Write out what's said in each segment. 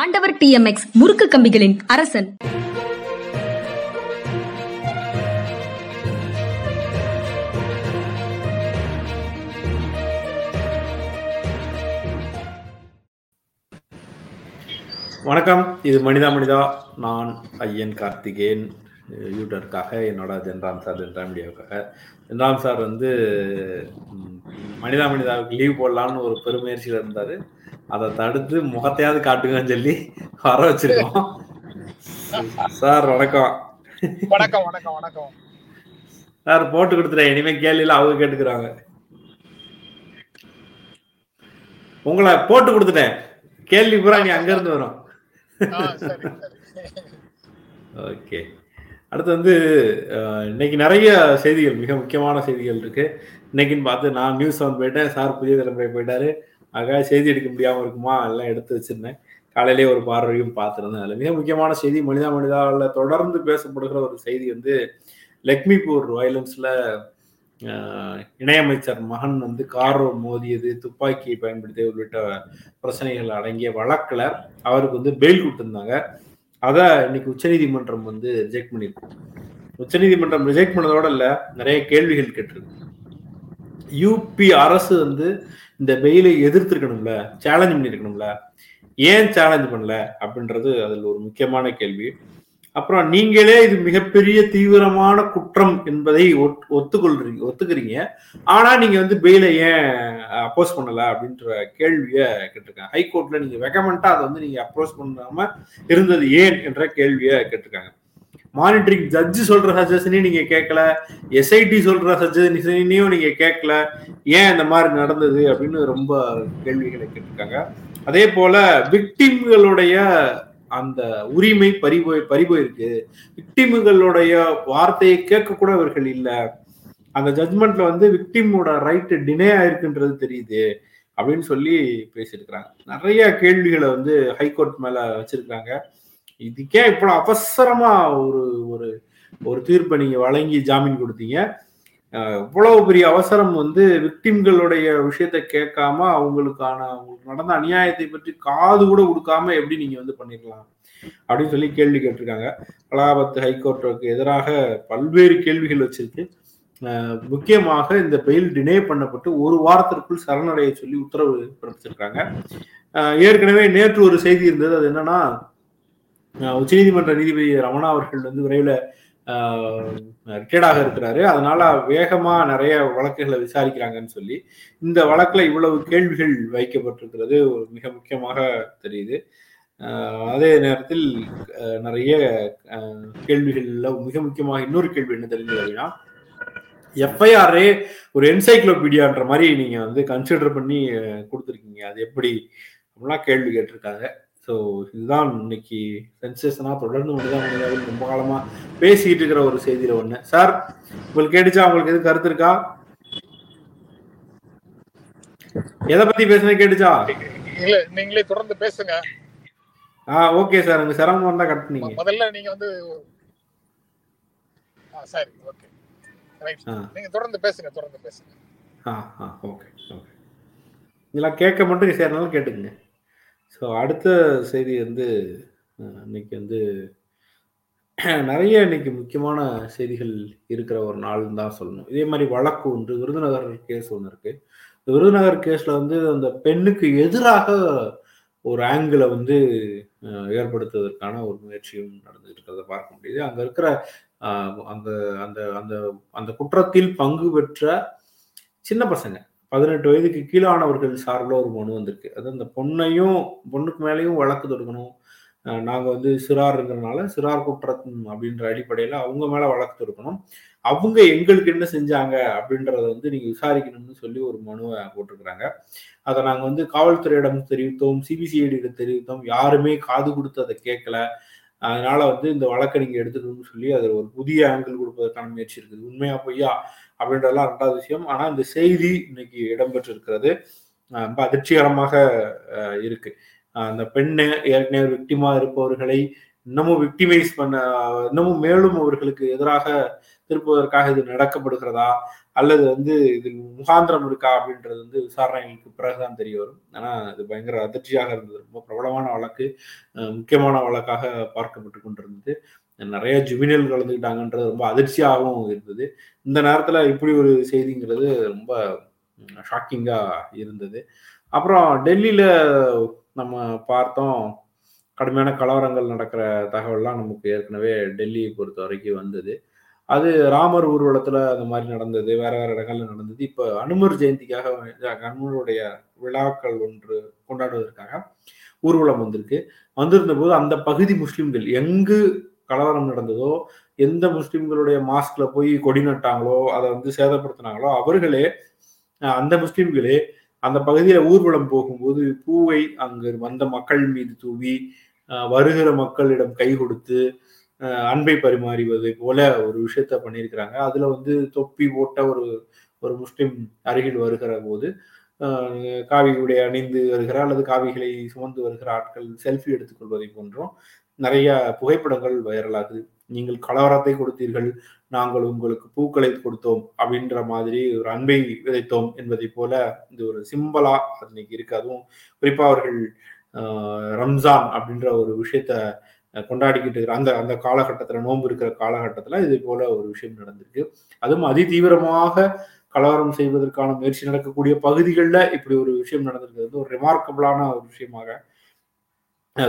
ஆண்டவர் TMX முறுக்கு கம்பிகளின் அரசன். வணக்கம், இது மனிதா. நான் ஐயன் கார்த்திகேயன். யூடியூபருக்காக என்னோட ஜென்ராம் சார் ஜென்ராம் சார் வந்து மனிதாவுக்கு லீவ் போடலான்னு ஒரு பெருமுயற்சியில் இருந்தார். அதை தடுத்து முகத்தையாவது காட்டுங்கன்னு சொல்லி வர வச்சிருக்கோம். சார் வணக்கம். வணக்கம் வணக்கம் வணக்கம் சார். போட்டு கொடுத்துட்டேன், இனிமே கேள்வியில அவங்க கேட்டுக்கிறாங்க. உங்களை போட்டு கொடுத்துட்டேன், கேள்வி பூரா நீ அங்க இருந்து வரும். ஓகே, அடுத்து வந்து இன்னைக்கு நிறைய செய்திகள், மிக முக்கியமான செய்திகள் இருக்கு. இன்னைக்குன்னு பார்த்து நான் நியூஸ் செவன் போயிட்டேன், சார் புதிய தலைமுறை போயிட்டாரு. ஆக செய்தி எடுக்க முடியாமல் இருக்குமா, எல்லாம் எடுத்து வச்சிருந்தேன். காலையிலேயே ஒரு பார்வையும் பார்த்துருந்தேன். அதில் மிக முக்கியமான செய்தி, மனிதாவில் தொடர்ந்து பேசப்படுகிற ஒரு செய்தி வந்து லக்மிபூர் வயலன்ஸில் இணையமைச்சர் மகன் வந்து கார் மோதியது, துப்பாக்கியை பயன்படுத்தியது உள்ளிட்ட பிரச்சனைகள் அடங்கிய வழக்கில் அவருக்கு வந்து பெயில் கொடுத்துருந்தாங்க. அதை இன்னைக்கு உச்சநீதிமன்றம் வந்து ரிஜெக்ட் பண்ணியிருக்கு. உச்சநீதிமன்றம் ரிஜெக்ட் பண்ணதோட இல்லை, நிறைய கேள்விகள் கேட்டிருக்கு. யூபி அரசு வந்து இந்த பெயிலை எதிர்த்திருக்கணும்ல, சேலஞ்ச் பண்ணியிருக்கணும்ல, ஏன் சேலஞ்ச் பண்ணல அப்படின்றது அதில் ஒரு முக்கியமான கேள்வி. அப்புறம் நீங்களே இது மிகப்பெரிய தீவிரமான குற்றம் என்பதை ஒத்துக்கிறீங்க, ஆனா நீங்க வந்து பெயிலை ஏன் அப்போஸ் பண்ணல அப்படின்ற கேள்வியை கேட்டிருக்காங்க. ஹைகோர்ட்ல நீங்க ரெக்கமெண்டா அதை வந்து நீங்க அப்போஸ் பண்ணாம இருந்தது ஏன் என்ற கேள்வியை கேட்டிருக்காங்க. மானிட்டரிங் ஜட்ஜு சொல்ற சஜஷனையும் நீங்க கேட்கல, எஸ்ஐடி சொல்ற சஜஷனையும் நீங்க கேட்கல, ஏன் இந்த மாதிரி நடந்தது அப்படின்னு ரொம்ப கேள்விகளை கேட்டிருக்காங்க. அதே போல விக்டிம்களுடைய அந்த உரிமை பறிபோயிருக்கு, விக்டிம்களுடைய வார்த்தையை கேட்க கூட அவர்கள் இல்லை, அந்த ஜட்மெண்ட்ல வந்து விக்டிமோட ரைட் டினே ஆயிருக்குன்றது தெரியுது அப்படின்னு சொல்லி பேசியிருக்கிறாங்க. நிறைய கேள்விகளை வந்து ஹைகோர்ட் மேல வச்சிருக்காங்க. இதுக்கே இப்போ அவசரமா ஒரு ஒரு தீர்ப்பை நீங்க வழங்கி ஜாமீன் கொடுத்தீங்க, இவ்வளவு பெரிய அவசரம் வந்து விக்டிம்களுடைய விஷயத்த கேட்காம அவங்களுக்கு நடந்த அநியாயத்தை பற்றி காது கூட கொடுக்காம எப்படி நீங்க வந்து பண்ணிருக்கலாம் அப்படின்னு சொல்லி கேள்வி கேட்டிருக்காங்க. அலகாபாத் ஹைகோர்ட்டுக்கு எதிராக பல்வேறு கேள்விகள் வச்சிருக்கு. முக்கியமாக இந்த பெயில் டினே பண்ணப்பட்டு ஒரு வாரத்திற்குள் சரணடைய சொல்லி உத்தரவு பிறப்பிச்சிருக்காங்க. ஏற்கனவே நேற்று ஒரு செய்தி இருந்தது, அது என்னன்னா உச்சநீதிமன்ற நீதிபதி ரமணா அவர்கள் வந்து விரைவில் ரிட்டையர்டாக இருக்கிறாரு, அதனால வேகமா நிறைய வழக்குகளை விசாரிக்கிறாங்கன்னு சொல்லி இந்த வழக்குல இவ்வளவு கேள்விகள் வைக்கப்பட்டிருக்கிறது மிக முக்கியமாக தெரியுது. அதே நேரத்தில் நிறைய கேள்விகள்ல மிக முக்கியமாக இன்னொரு கேள்வி என்ன தெரிஞ்சது அப்படின்னா, எஃப்ஐஆரே ஒரு என்சைக்ளோபீடியான்ற மாதிரி நீங்க வந்து கன்சிடர் பண்ணி கொடுத்துருக்கீங்க, அது எப்படி அப்படின்னா கேள்வி கேட்டிருக்காங்க. ஸோ இதுதான் இன்னைக்கு சென்சேஷனாக தொடர்ந்து மனிதாவில் ரொம்ப காலமாக பேசிக்கிட்டு இருக்கிற ஒரு செய்தியில் ஒன்று. சார் உங்களுக்கு கேட்டுச்சா, உங்களுக்கு எதுவும் கருத்து இருக்கா? எதை பற்றி பேசுனா கேட்டுச்சா? இல்லை, நீங்களே தொடர்ந்து பேசுங்க. ஓகே சார், உங்கள் சிரமம் வந்தால் கட் பண்ணீங்க. முதல்ல நீங்கள் வந்து சரி, ஓகே, ரைட், நீங்கள் தொடர்ந்து பேசுங்க. ஓகே ஓகே, இதெல்லாம் கேட்க மட்டும் சேரனாலும் கேட்டுக்குங்க. ஸோ அடுத்த செய்தி வந்து இன்னைக்கு வந்து நிறைய இன்னைக்கு முக்கியமான செய்திகள் இருக்கிற ஒரு நாள்னு தான் சொல்லணும். இதே மாதிரி வழக்கு ஒன்று, விருதுநகர் கேஸ் ஒன்று இருக்கு. இந்த விருதுநகர் கேஸ்ல வந்து அந்த பெண்ணுக்கு எதிராக ஒரு ஆங்கிளை வந்து ஏற்படுத்துவதற்கான ஒரு முயற்சியும் நடந்துட்டு இருக்கிறத பார்க்க முடியுது. அங்கே இருக்கிற அந்த அந்த அந்த அந்த குற்றத்தில் பங்கு பெற்ற சின்ன பசங்க, 18 வயதுக்கு கீழானவர்கள் சார்பில் ஒரு மனு வந்திருக்கு. அது அந்த பொண்ணுக்கு மேலேயும் வழக்கு தொடுக்கணும், நாங்கள் வந்து சிறாருங்கிறதுனால சிறார் குற்றம் அப்படின்ற அடிப்படையில் அவங்க மேலே வழக்கு தொடுக்கணும், அவங்க எங்களுக்கு என்ன செஞ்சாங்க அப்படின்றத வந்து நீங்கள் விசாரிக்கணும்னு சொல்லி ஒரு மனுவை போட்டிருக்கிறாங்க. அதை நாங்கள் வந்து காவல்துறையிடம் தெரிவித்தோம், சிபிசிஐடியிடம் தெரிவித்தோம், யாருமே காது கொடுத்து அதை கேட்கல, அதனால வந்து இந்த வழக்கை நீங்கள் எடுத்துக்கணும்னு சொல்லி அதில் ஒரு புதிய ஆங்கிள் கொடுப்பதற்கான முயற்சி இருக்குது. உண்மையா பொய்யா அப்படின்றதெல்லாம் ரெண்டாவது விஷயம். ஆனால் இந்த செய்தி இன்னைக்கு இடம்பெற்றிருக்கிறது, ரொம்ப அதிர்ச்சிகரமாக இருக்கு. அந்த பெண்ணை ஏற்கனவே விக்டிமா இருப்பவர்களை இன்னமும் விக்டிமைஸ் பண்ண, இன்னமும் மேலும் அவர்களுக்கு எதிராக திருப்புவதற்காக இது நடக்கப்படுகிறதா, அல்லது இதில் முகாந்திரம் இருக்கா அப்படின்றது விசாரணைகளுக்கு பிறகுதான் தெரிய வரும். ஆனா இது பயங்கர அதிர்ச்சியாக இருந்தது. ரொம்ப பிரபலமான வழக்கு, முக்கியமான வழக்காக பார்க்கப்பட்டு கொண்டிருந்தது. நிறைய ஜுவினியல் கலந்துக்கிட்டாங்கன்றது ரொம்ப அதிர்ச்சியாகவும் இருந்தது. இந்த நேரத்துல இப்படி ஒரு செய்திங்கிறது ரொம்ப ஷாக்கிங்கா இருந்தது. அப்புறம் டெல்லியில நம்ம பார்த்தோம் கடுமையான கலவரங்கள் நடக்கிற தகவல்லாம் நமக்கு ஏற்கனவே டெல்லியை பொறுத்த வரைக்கும் வந்தது. அது ராமர் ஊர்வலத்துல அந்த மாதிரி நடந்தது, வேற வேற இடங்கள்ல நடந்தது. இப்போ அனுமர் ஜெயந்திக்காக அனுமருடைய விழாக்கள் ஒன்று கொண்டாடுவதற்காக ஊர்வலம் வந்திருந்த போது அந்த பகுதி முஸ்லிம்கள் எங்கு கலவரம் நடந்ததோ, எந்த முஸ்லிம்களுடைய மாஸ்க்ல போய் கொடி நட்டாங்களோ, அதை சேதப்படுத்தினாங்களோ, அவர்களே அந்த முஸ்லிம்களே அந்த பகுதியில ஊர்வலம் போகும்போது பூவை அங்கு வந்த மக்கள் மீது தூவி வருகிற மக்களிடம் கை கொடுத்து அன்பை பரிமாறிவது போல ஒரு விஷயத்த பண்ணியிருக்கிறாங்க. அதுல தொப்பி போட்ட ஒரு முஸ்லிம் அருகில் வருகிற போது காவிகளை அணிந்து வருகிற அல்லது காவிகளை சுமந்து வருகிற ஆட்கள் செல்ஃபி எடுத்துக்கொள்வதை போன்றும் நிறைய புகைப்படங்கள் வைரலாகுது. நீங்கள் கலவரத்தை கொடுத்தீர்கள், நாங்கள் உங்களுக்கு பூக்களை கொடுத்தோம் அப்படின்ற மாதிரி ஒரு அன்பை விதைத்தோம் என்பதை போல இது ஒரு சிம்பலா இன்னைக்கு இருக்கு. அதுவும் குறிப்பா அவர்கள் ரம்ஜான் அப்படின்ற ஒரு விஷயத்த கொண்டாடிக்கிட்டு இருக்கிற அந்த காலகட்டத்துல, நோன்பு இருக்கிற காலகட்டத்துல இது போல ஒரு விஷயம் நடந்திருக்கு. அதுவும் அதிதீவிரமாக கலவரம் செய்வதற்கான முயற்சி நடக்கக்கூடிய பகுதிகளில் இப்படி ஒரு விஷயம் நடந்திருக்கிறது ஒரு ரிமார்க்கபிளான ஒரு விஷயமாக.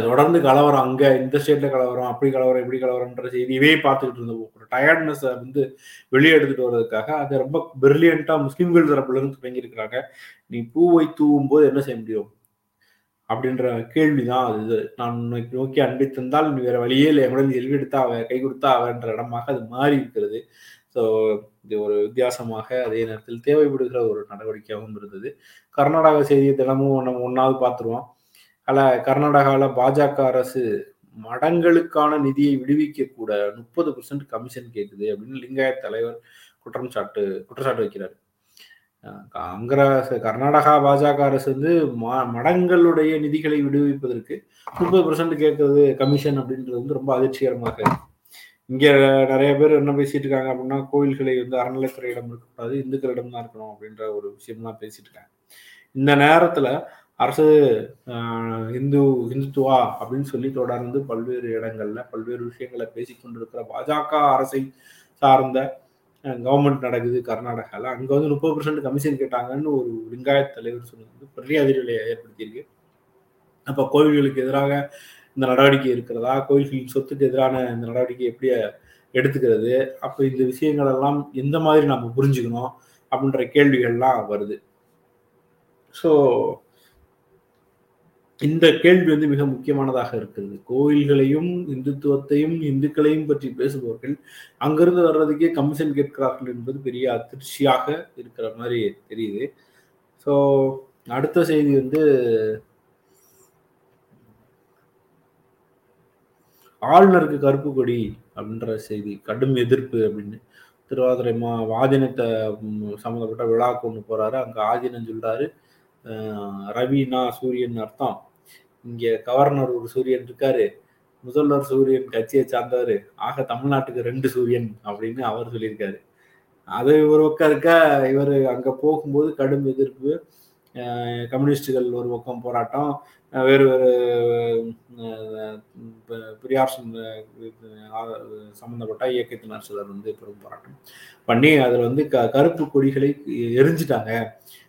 தொடர்ந்து கலவரம், அங்க இந்த ஸ்டேட்ல கலவரம், அப்படி கலவரம், இப்படி கலவரம்ன்ற செய்தியவே பார்த்துக்கிட்டு இருந்த ஒரு டயர்ட்னஸ் வெளியே எடுத்துட்டு வர்றதுக்காக அது ரொம்ப பிரில்லியண்டா முஸ்லிம்கள் தரப்புல இருந்து தொடங்கி இருக்கிறாங்க. நீ பூவை தூவும் போது என்ன செய்ய முடியும் அப்படின்ற கேள்விதான் அது. நான் நோக்கி அன்பை தந்தால் நீ வேற வழியே இல்லை, எங்களுடன் எழுதி எடுத்தா அவ கை கொடுத்தா அவன்ற இடமாக அது மாறி இருக்கிறது. ஸோ இது ஒரு வித்தியாசமாக அதே நேரத்தில் தேவைப்படுகிற ஒரு நடவடிக்கையாகவும் இருந்தது. கர்நாடக செய்தியை தினமும் நம்ம ஒன்றாவது பார்த்துருவோம். கர்நாடகாவில் பாஜக அரசு மடங்களுக்கான நிதியை விடுவிக்க கூட 30% கமிஷன் கேட்குது அப்படின்னு லிங்காயத் தலைவர் குற்றச்சாட்டு வைக்கிறார். கர்நாடகா பாஜக அரசு மடங்களுடைய நிதிகளை விடுவிப்பதற்கு 30% கேட்கறது கமிஷன் அப்படின்றது ரொம்ப அதிர்ச்சிகரமாக இருக்கு. இங்க நிறைய பேர் என்ன பேசிட்டு இருக்காங்க அப்படின்னா, கோயில்களை அறநிலைத்துறையிடம் இருக்கக்கூடாது, இந்துக்களிடம் தான் இருக்கணும் அப்படின்ற ஒரு விஷயம்லாம் பேசிட்டு இருக்காங்க. இந்த நேரத்துல அரசு இந்துத்துவா அப்படின்னு சொல்லி தொடர்ந்து பல்வேறு இடங்கள்ல பல்வேறு விஷயங்களை பேசிக்கொண்டிருக்கிற பாஜக அரசை சார்ந்த கவர்மெண்ட் நடக்குது கர்நாடகாவில். அங்கே 30% கமிஷன் கேட்டாங்கன்னு ஒரு லிங்காயத் தலைவர் சொன்னது பெரிய அதிர்வலையை ஏற்படுத்தியிருக்கு. அப்போ கோவில்களுக்கு எதிராக இந்த நடவடிக்கை இருக்கிறதா, கோயில்களின் சொத்துக்கு எதிரான இந்த நடவடிக்கை எப்படி எடுத்துக்கிறது, அப்போ இந்த விஷயங்கள் எல்லாம் எந்த மாதிரி நம்ம புரிஞ்சுக்கணும் அப்படின்ற கேள்விகள்லாம் வருது. ஸோ இந்த கேள்வி மிக முக்கியமானதாக இருக்கிறது. கோயில்களையும் இந்துத்துவத்தையும் இந்துக்களையும் பற்றி பேசுபவர்கள் அங்கிருந்து வர்றதுக்கே கமிஷன் கேட்கிறார்கள் என்பது பெரிய அதிர்ச்சியாக இருக்கிற மாதிரி தெரியுது. ஸோ அடுத்த செய்தி ஆளுநருக்கு கருப்பு கொடி அப்படின்ற செய்தி, கடும் எதிர்ப்பு அப்படின்னு. திருவாதிரை ஆதீனத்தை சம்மந்தப்பட்ட விழா கொண்டு போறாரு, அங்கே ஆதீனம் சொல்றாரு ரவினா சூரியன் அர்த்தம், இங்கே கவர்னர் ஒரு சூரியன் இருக்காரு, முதல்வர் சூரியன் கட்சியை சார்ந்தவர், ஆக தமிழ்நாட்டுக்கு 2 சூரியன் அப்படின்னு அவர் சொல்லியிருக்காரு. அது ஒரு பக்கம் இருக்க, இவர் அங்கே போகும்போது கடும் எதிர்ப்பு, கம்யூனிஸ்டுகள் ஒரு பக்கம் போராட்டம், வேறு வேறு பெரியார் சம்பந்தப்பட்ட இயக்கத்தினர் சிலர் பெரும் போராட்டம் பண்ணி அதில் கருப்பு கொடிகளை எரிஞ்சிட்டாங்க.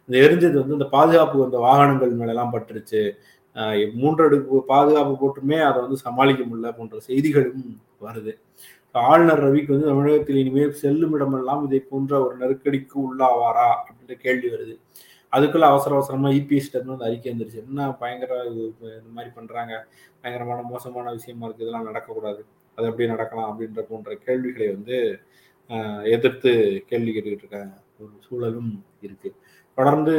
இந்த எரிஞ்சது இந்த பாதுகாப்பு வாகனங்கள் மேலாம் பட்டுருச்சு, 3 அடுக்கு பாதுகாப்பு போட்டுமே அதை சமாளிக்க முடியல போன்ற செய்திகளும் வருது. ஆளுநர் ரவிக்கு தமிழகத்தில் இனிமேல் செல்லும் இடமெல்லாம் இதை போன்ற ஒரு நெருக்கடிக்கு உள்ளாவாரா அப்படின்ற கேள்வி வருது. அதுக்குள்ள அவசரமா இபிஎஸ் அறிக்கை வந்துருச்சு, என்ன பயங்கர இந்த மாதிரி பண்றாங்க, பயங்கரமான மோசமான விஷயமா இருக்கு, இதெல்லாம் நடக்கக்கூடாது, அது எப்படி நடக்கலாம் அப்படின்ற போன்ற கேள்விகளை எதிர்த்து கேள்வி கேட்டுக்கிட்டு இருக்காங்க. ஒரு சூழலும் இருக்கு. தொடர்ந்து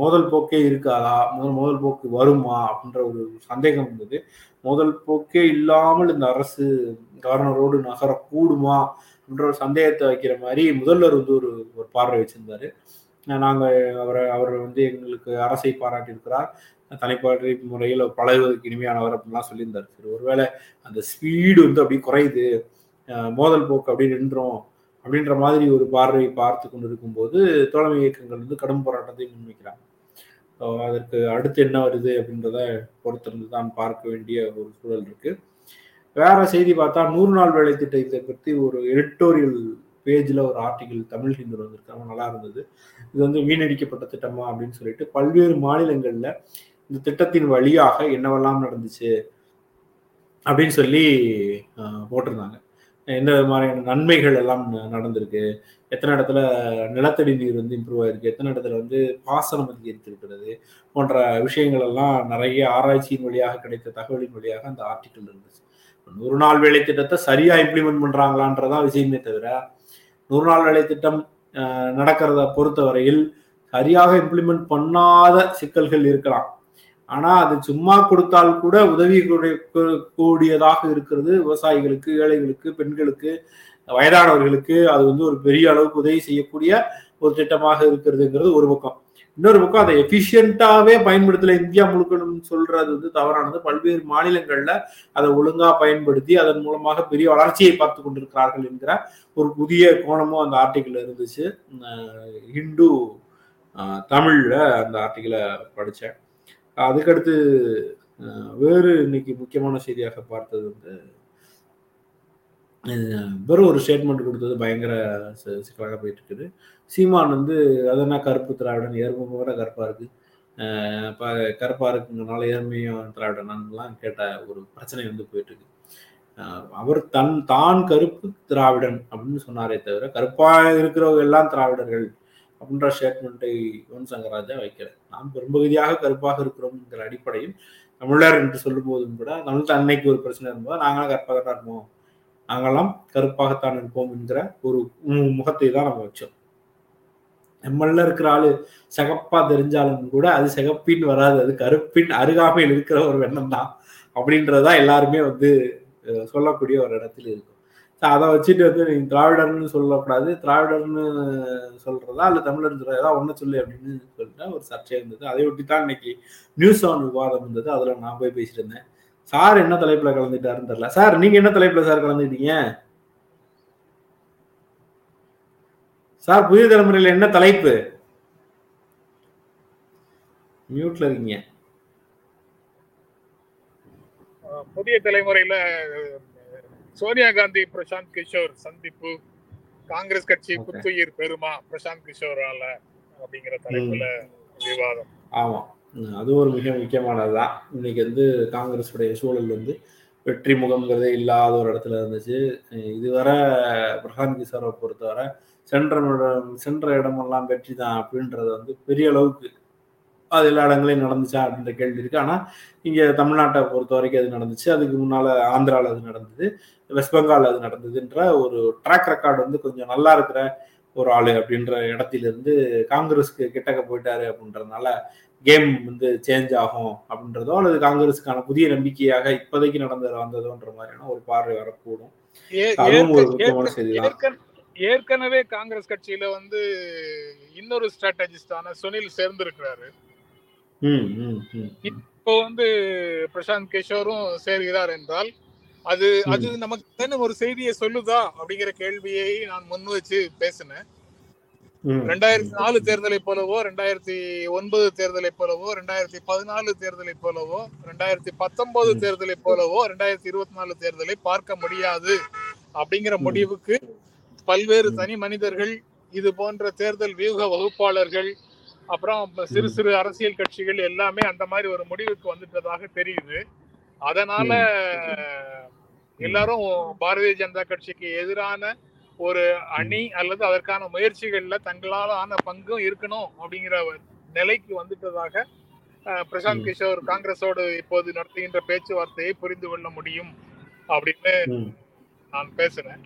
மோதல் போக்கே இருக்காதா, மோதல் போக்கு வருமா அப்படின்ற ஒரு சந்தேகம் இருந்தது. மோதல் போக்கே இல்லாமல் இந்த அரசு கவர்னரோடு நகர கூடுமா அப்படின்ற ஒரு சந்தேகத்தை வைக்கிற மாதிரி முதல்வர் ஒரு பார்வை வச்சிருந்தாரு. நாங்கள் அவர் எங்களுக்கு அரசை பாராட்டியிருக்கிறார், தனிப்பாட்டு முறையில் பழகுவதற்கு இனிமையானவர் அப்படின்லாம் சொல்லியிருந்தார். சரி, ஒருவேளை அந்த ஸ்பீடு அப்படியே குறையுது, மோதல் போக்கு அப்படியே நின்றோம் அப்படின்ற மாதிரி ஒரு பார்வையை பார்த்து கொண்டு இருக்கும்போது தோழமை இயக்கங்கள் வந்து கடும் போராட்டத்தை முன்வைக்கிறாங்க. அதற்கு அடுத்து என்ன வருது அப்படின்றத பொறுத்திருந்து தான் பார்க்க வேண்டிய ஒரு சூழல் இருக்கு. வேற செய்தி பார்த்தா 100 நாள் வேலை திட்டத்தை பற்றி ஒரு எடிட்டோரியல் பேஜில் ஒரு ஆர்டிகிள் தமிழ் ஹிந்து வந்திருக்காங்க, நல்லா இருந்தது. இது வந்து வீணடிக்கப்பட்ட திட்டமா அப்படின்னு சொல்லிட்டு பல்வேறு மாநிலங்களில் இந்த திட்டத்தின் வழியாக என்னவெல்லாம் நடந்துச்சு அப்படின்னு சொல்லி போட்டிருந்தாங்க. எந்த மாதிரியான நன்மைகள் எல்லாம் நடந்திருக்கு, எத்தனை இடத்துல நிலத்தடி நீர் வந்து இம்ப்ரூவ் ஆகிருக்கு, எத்தனை இடத்துல வந்து பாசனம் அதிகரித்திருக்கிறது போன்ற விஷயங்கள் எல்லாம் நிறைய ஆராய்ச்சியின் வழியாக கிடைத்த தகவலின் வழியாக அந்த ஆர்டிக்கிள் இருந்துச்சு. 100 நாள் வேலை திட்டத்தை சரியா இம்ப்ளிமெண்ட் பண்றாங்களான்றதான் விஷயமே தவிர 100 நாள் வேலை திட்டம் நடக்கிறத பொறுத்தவரையில் சரியாக இம்ப்ளிமெண்ட் பண்ணாத சிக்கல்கள் இருக்கலாம். ஆனா அது சும்மா கொடுத்தால் கூட உதவி கூடியதாக இருக்கிறது. விவசாயிகளுக்கு, ஏழைகளுக்கு, பெண்களுக்கு, வயதானவர்களுக்கு அது வந்து ஒரு பெரிய அளவுக்கு உதவி செய்யக்கூடிய ஒரு திட்டமாக இருக்கிறதுங்கிறது ஒரு பக்கம். இன்னொரு பக்கம் அதை எஃபிஷியன்டாவே பயன்படுத்தல இந்தியா முழுக்கணும்னு சொல்றது வந்து தவறானது. பல்வேறு மாநிலங்கள்ல அதை ஒழுங்கா பயன்படுத்தி அதன் மூலமாக பெரிய வளர்ச்சியை பார்த்து கொண்டிருக்கிறார்கள் என்கிற ஒரு புதிய கோணமும் அந்த ஆர்டிக்கிள் இருந்துச்சு. ஹிந்து தமிழ்ல அந்த ஆர்டிக்கிளை படித்தேன். அதுக்கடுத்து வேறு இன்னைக்கு முக்கியமான செய்தியாக பார்த்தது வந்து வெறும் ஒரு ஸ்டேட்மெண்ட் கொடுத்தது பயங்கர சிக்கலாக போயிட்டு இருக்குது. சீமான் வந்து அதெல்லாம் கருப்பு திராவிடன், ஏர்ம கருப்பா இருக்கு, கருப்பா இருக்குங்கனால ஏர்மையும் திராவிடனான்லாம் கேட்ட ஒரு பிரச்சனை வந்து போயிட்டு இருக்கு. அவர் தான் கருப்பு திராவிடன் அப்படின்னு சொன்னாரே தவிர கருப்பா இருக்கிறவங்க எல்லாம் திராவிடர்கள் அப்படின்ற ஸ்டேட்மெண்ட்டை யுவன் சங்கர் ராஜா வைக்கிறார். நாம் பெரும்பகுதியாக கருப்பாக இருக்கிறோம் என்கிற அடிப்படையில் தமிழர் என்று சொல்லும் போதும் கூட தமிழ் அன்னைக்கு ஒரு பிரச்சனை இருக்கும்போது நாங்களாம் கருப்பாக தான் இருப்போம், நாங்களாம் கருப்பாகத்தான் இருப்போம் என்கிற ஒரு முகத்தை தான் நம்ம வச்சோம். நம்மள இருக்கிற ஆளு சிகப்பா தெரிஞ்சாலும் கூட அது சிகப்பின் வராது, அது கருப்பின் அருகாமையில் இருக்கிற ஒரு எண்ணம் தான் அப்படின்றதா எல்லாருமே வந்து சொல்லக்கூடிய ஒரு இடத்துல இருக்கும். அதை வச்சுட்டு வந்து நீங்கள் திராவிடர்னு சொல்லக்கூடாது, திராவிடர்னு சொல்றதா இல்லை தமிழர்னு சொல்றதா ஏதாவது ஒன்று சொல்லு அப்படின்னு சொல்லிட்டு ஒரு சர்ச்சை இருந்தது. அதை ஒட்டி தான் இன்னைக்கு நியூஸ் ஆன் விவாதம் இருந்தது. அதில் நான் போய் பேசியிருந்தேன். சார் என்ன தலைப்பில் கலந்துட்டாருன்னு தெரியல. சார் நீங்கள் என்ன தலைப்பில் சார் கலந்துட்டீங்க? சார் புதிய தலைமுறையில் என்ன தலைப்பு? மியூட்ல இருக்கீங்க. புதிய தலைமுறையில சோனியா காந்தி பிரசாந்த் கிஷோர் சந்திப்பு, காங்கிரஸ் கட்சி புத்துயிர் பெறுமா பிரசாந்த் கிஷோரால அப்படிங்கிற தலைப்புல விவாதம். ஆமா, அது ஒரு மிக முக்கியமானதுதான். இன்னைக்கு வந்து காங்கிரஸுடைய சூழல் வந்து வெற்றி முகம்ங்கிறதே இல்லாத ஒரு இடத்துல இருந்துச்சு. இதுவரை பிரசாந்த் கிஷோரை பொறுத்தவரை சென்ற இடமெல்லாம் வெற்றி தான் அப்படின்றது வந்து பெரிய அளவுக்கு அது எல்லா இடங்களையும் நடந்துச்சா அப்படின்ற கேள்வி இருக்கு. ஆனால் இங்கே தமிழ்நாட்டை பொறுத்த வரைக்கும் அது நடந்துச்சு, அதுக்கு முன்னால் ஆந்திராவில் அது நடந்தது, வெஸ்ட் பெங்கால் அது நடந்ததுன்ற ஒரு ட்ராக் ரெக்கார்டு வந்து கொஞ்சம் நல்லா இருக்கிற ஒரு ஆள் அப்படின்ற இடத்திலிருந்து காங்கிரஸுக்கு கிட்டக்க போயிட்டாரு அப்படின்றதுனால கேம் வந்து சேஞ்ச் ஆகும் அப்படின்றதோ அல்லது காங்கிரஸுக்கான புதிய நம்பிக்கையாக இப்போதைக்கு வந்ததோன்ற மாதிரியான ஒரு பார்வை வரக்கூடும். அதுவும் ஒரு முக்கியமான செய்திதான். ஏற்கனவே காங்கிரஸ் கட்சியில வந்து இன்னொரு ஸ்ட்ராட்டஜிஸ்டான சுனில் சேர்ந்து இருக்கிறாரு. இப்போ வந்து பிரசாந்த் கிஷோரும் சேர்கிறார் என்றால் அது நமக்கு ஒரு செய்தியை சொல்லுதா அப்படிங்கிற கேள்வியை நான் முன் வச்சு பேசினேன். 2004 தேர்தலை போலவோ, 2009 தேர்தலை போலவோ, 2014 தேர்தலை போலவோ, 2019 தேர்தலை போலவோ 2024 தேர்தலை பார்க்க முடியாது அப்படிங்கிற முடிவுக்கு பல்வேறு தனி மனிதர்கள், இது போன்ற தேர்தல் வியூக வகுப்பாளர்கள், அப்புறம் சிறு சிறு அரசியல் கட்சிகள் எல்லாமே அந்த மாதிரி ஒரு முடிவுக்கு வந்துட்டதாக தெரியுது. அதனால எல்லாரும் பாரதிய ஜனதா கட்சிக்கு எதிரான ஒரு அணி அல்லது அதற்கான முயற்சிகள்ல தங்களால் ஆன பங்கும் இருக்கணும் அப்படிங்கிற நிலைக்கு வந்துட்டதாக பிரசாந்த் கிஷோர் காங்கிரஸோடு இப்போது நடத்துகின்ற பேச்சுவார்த்தையை புரிந்து கொள்ள முடியும் அப்படின்னு நான் பேசுறேன்.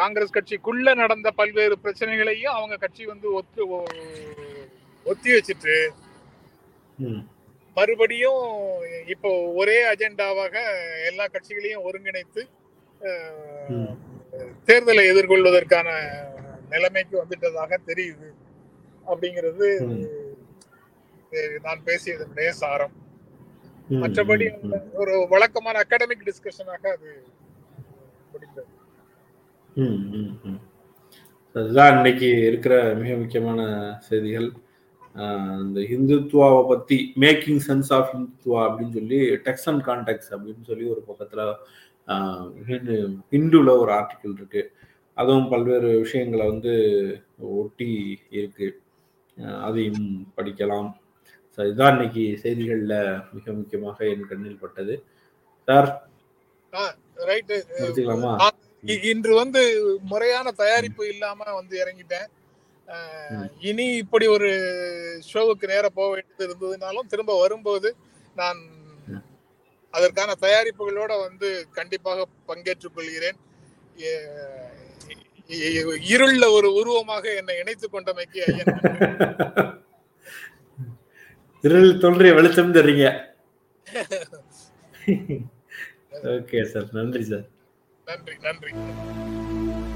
காங்கிரஸ் கட்சிக்குள்ள நடந்த பல்வேறு பிரச்சனைகளையும் அவங்க கட்சி வந்து ஒத்தி வச்சிட்டு மறுபடியும் இப்போ ஒரே அஜெண்டாவாக எல்லா கட்சிகளையும் ஒருங்கிணைத்து தேர்தலை எதிர்கொள்வதற்கான நிலைமைக்கு வந்துட்டதாக தெரியுது அப்படிங்கிறது நான் பேசியதனுடைய சாரம். மற்றபடி ஒரு வழக்கமான அகாடமிக் டிஸ்கஷனாக அது ம் ம் ம் அதுதான் இன்னைக்கு இருக்கிற மிக முக்கியமான செய்திகள். இந்த ஹிந்துத்வாவை பற்றி மேக்கிங் சென்ஸ் ஆஃப் ஹிந்துத்வா அப்படின்னு சொல்லி டெக்ஸ் அண்ட் கான்டெக்ஸ் அப்படின்னு சொல்லி ஒரு பக்கத்தில் ஹிந்துவில் ஒரு ஆர்டிக்கிள் இருக்குது. அதுவும் பல்வேறு விஷயங்களை ஒட்டி இருக்கு, அதையும் படிக்கலாம். சார், இதுதான் இன்னைக்கு செய்திகளில் மிக முக்கியமாக என் கண்ணில் பட்டது. சார் படிச்சுக்கலாமா? இன்று முறையான தயாரிப்பு இல்லாம இறங்கிட்டேன். இனி இப்படி ஒரு ஷோவுக்கு நேர போக வேண்டியது இருந்ததுனாலும் திரும்ப வரும்போது நான் அதற்கான தயாரிப்புகளோட கண்டிப்பாக பங்கேற்றுக் கொள்கிறேன். இருள ஒரு உருவமாக என்னை இணைத்துக் கொண்டமைக்கு ஐயன் இருள் தோன்றிய வெளிச்சம் தரீங்க. ஓகே சார், நன்றி சார். நன்றி.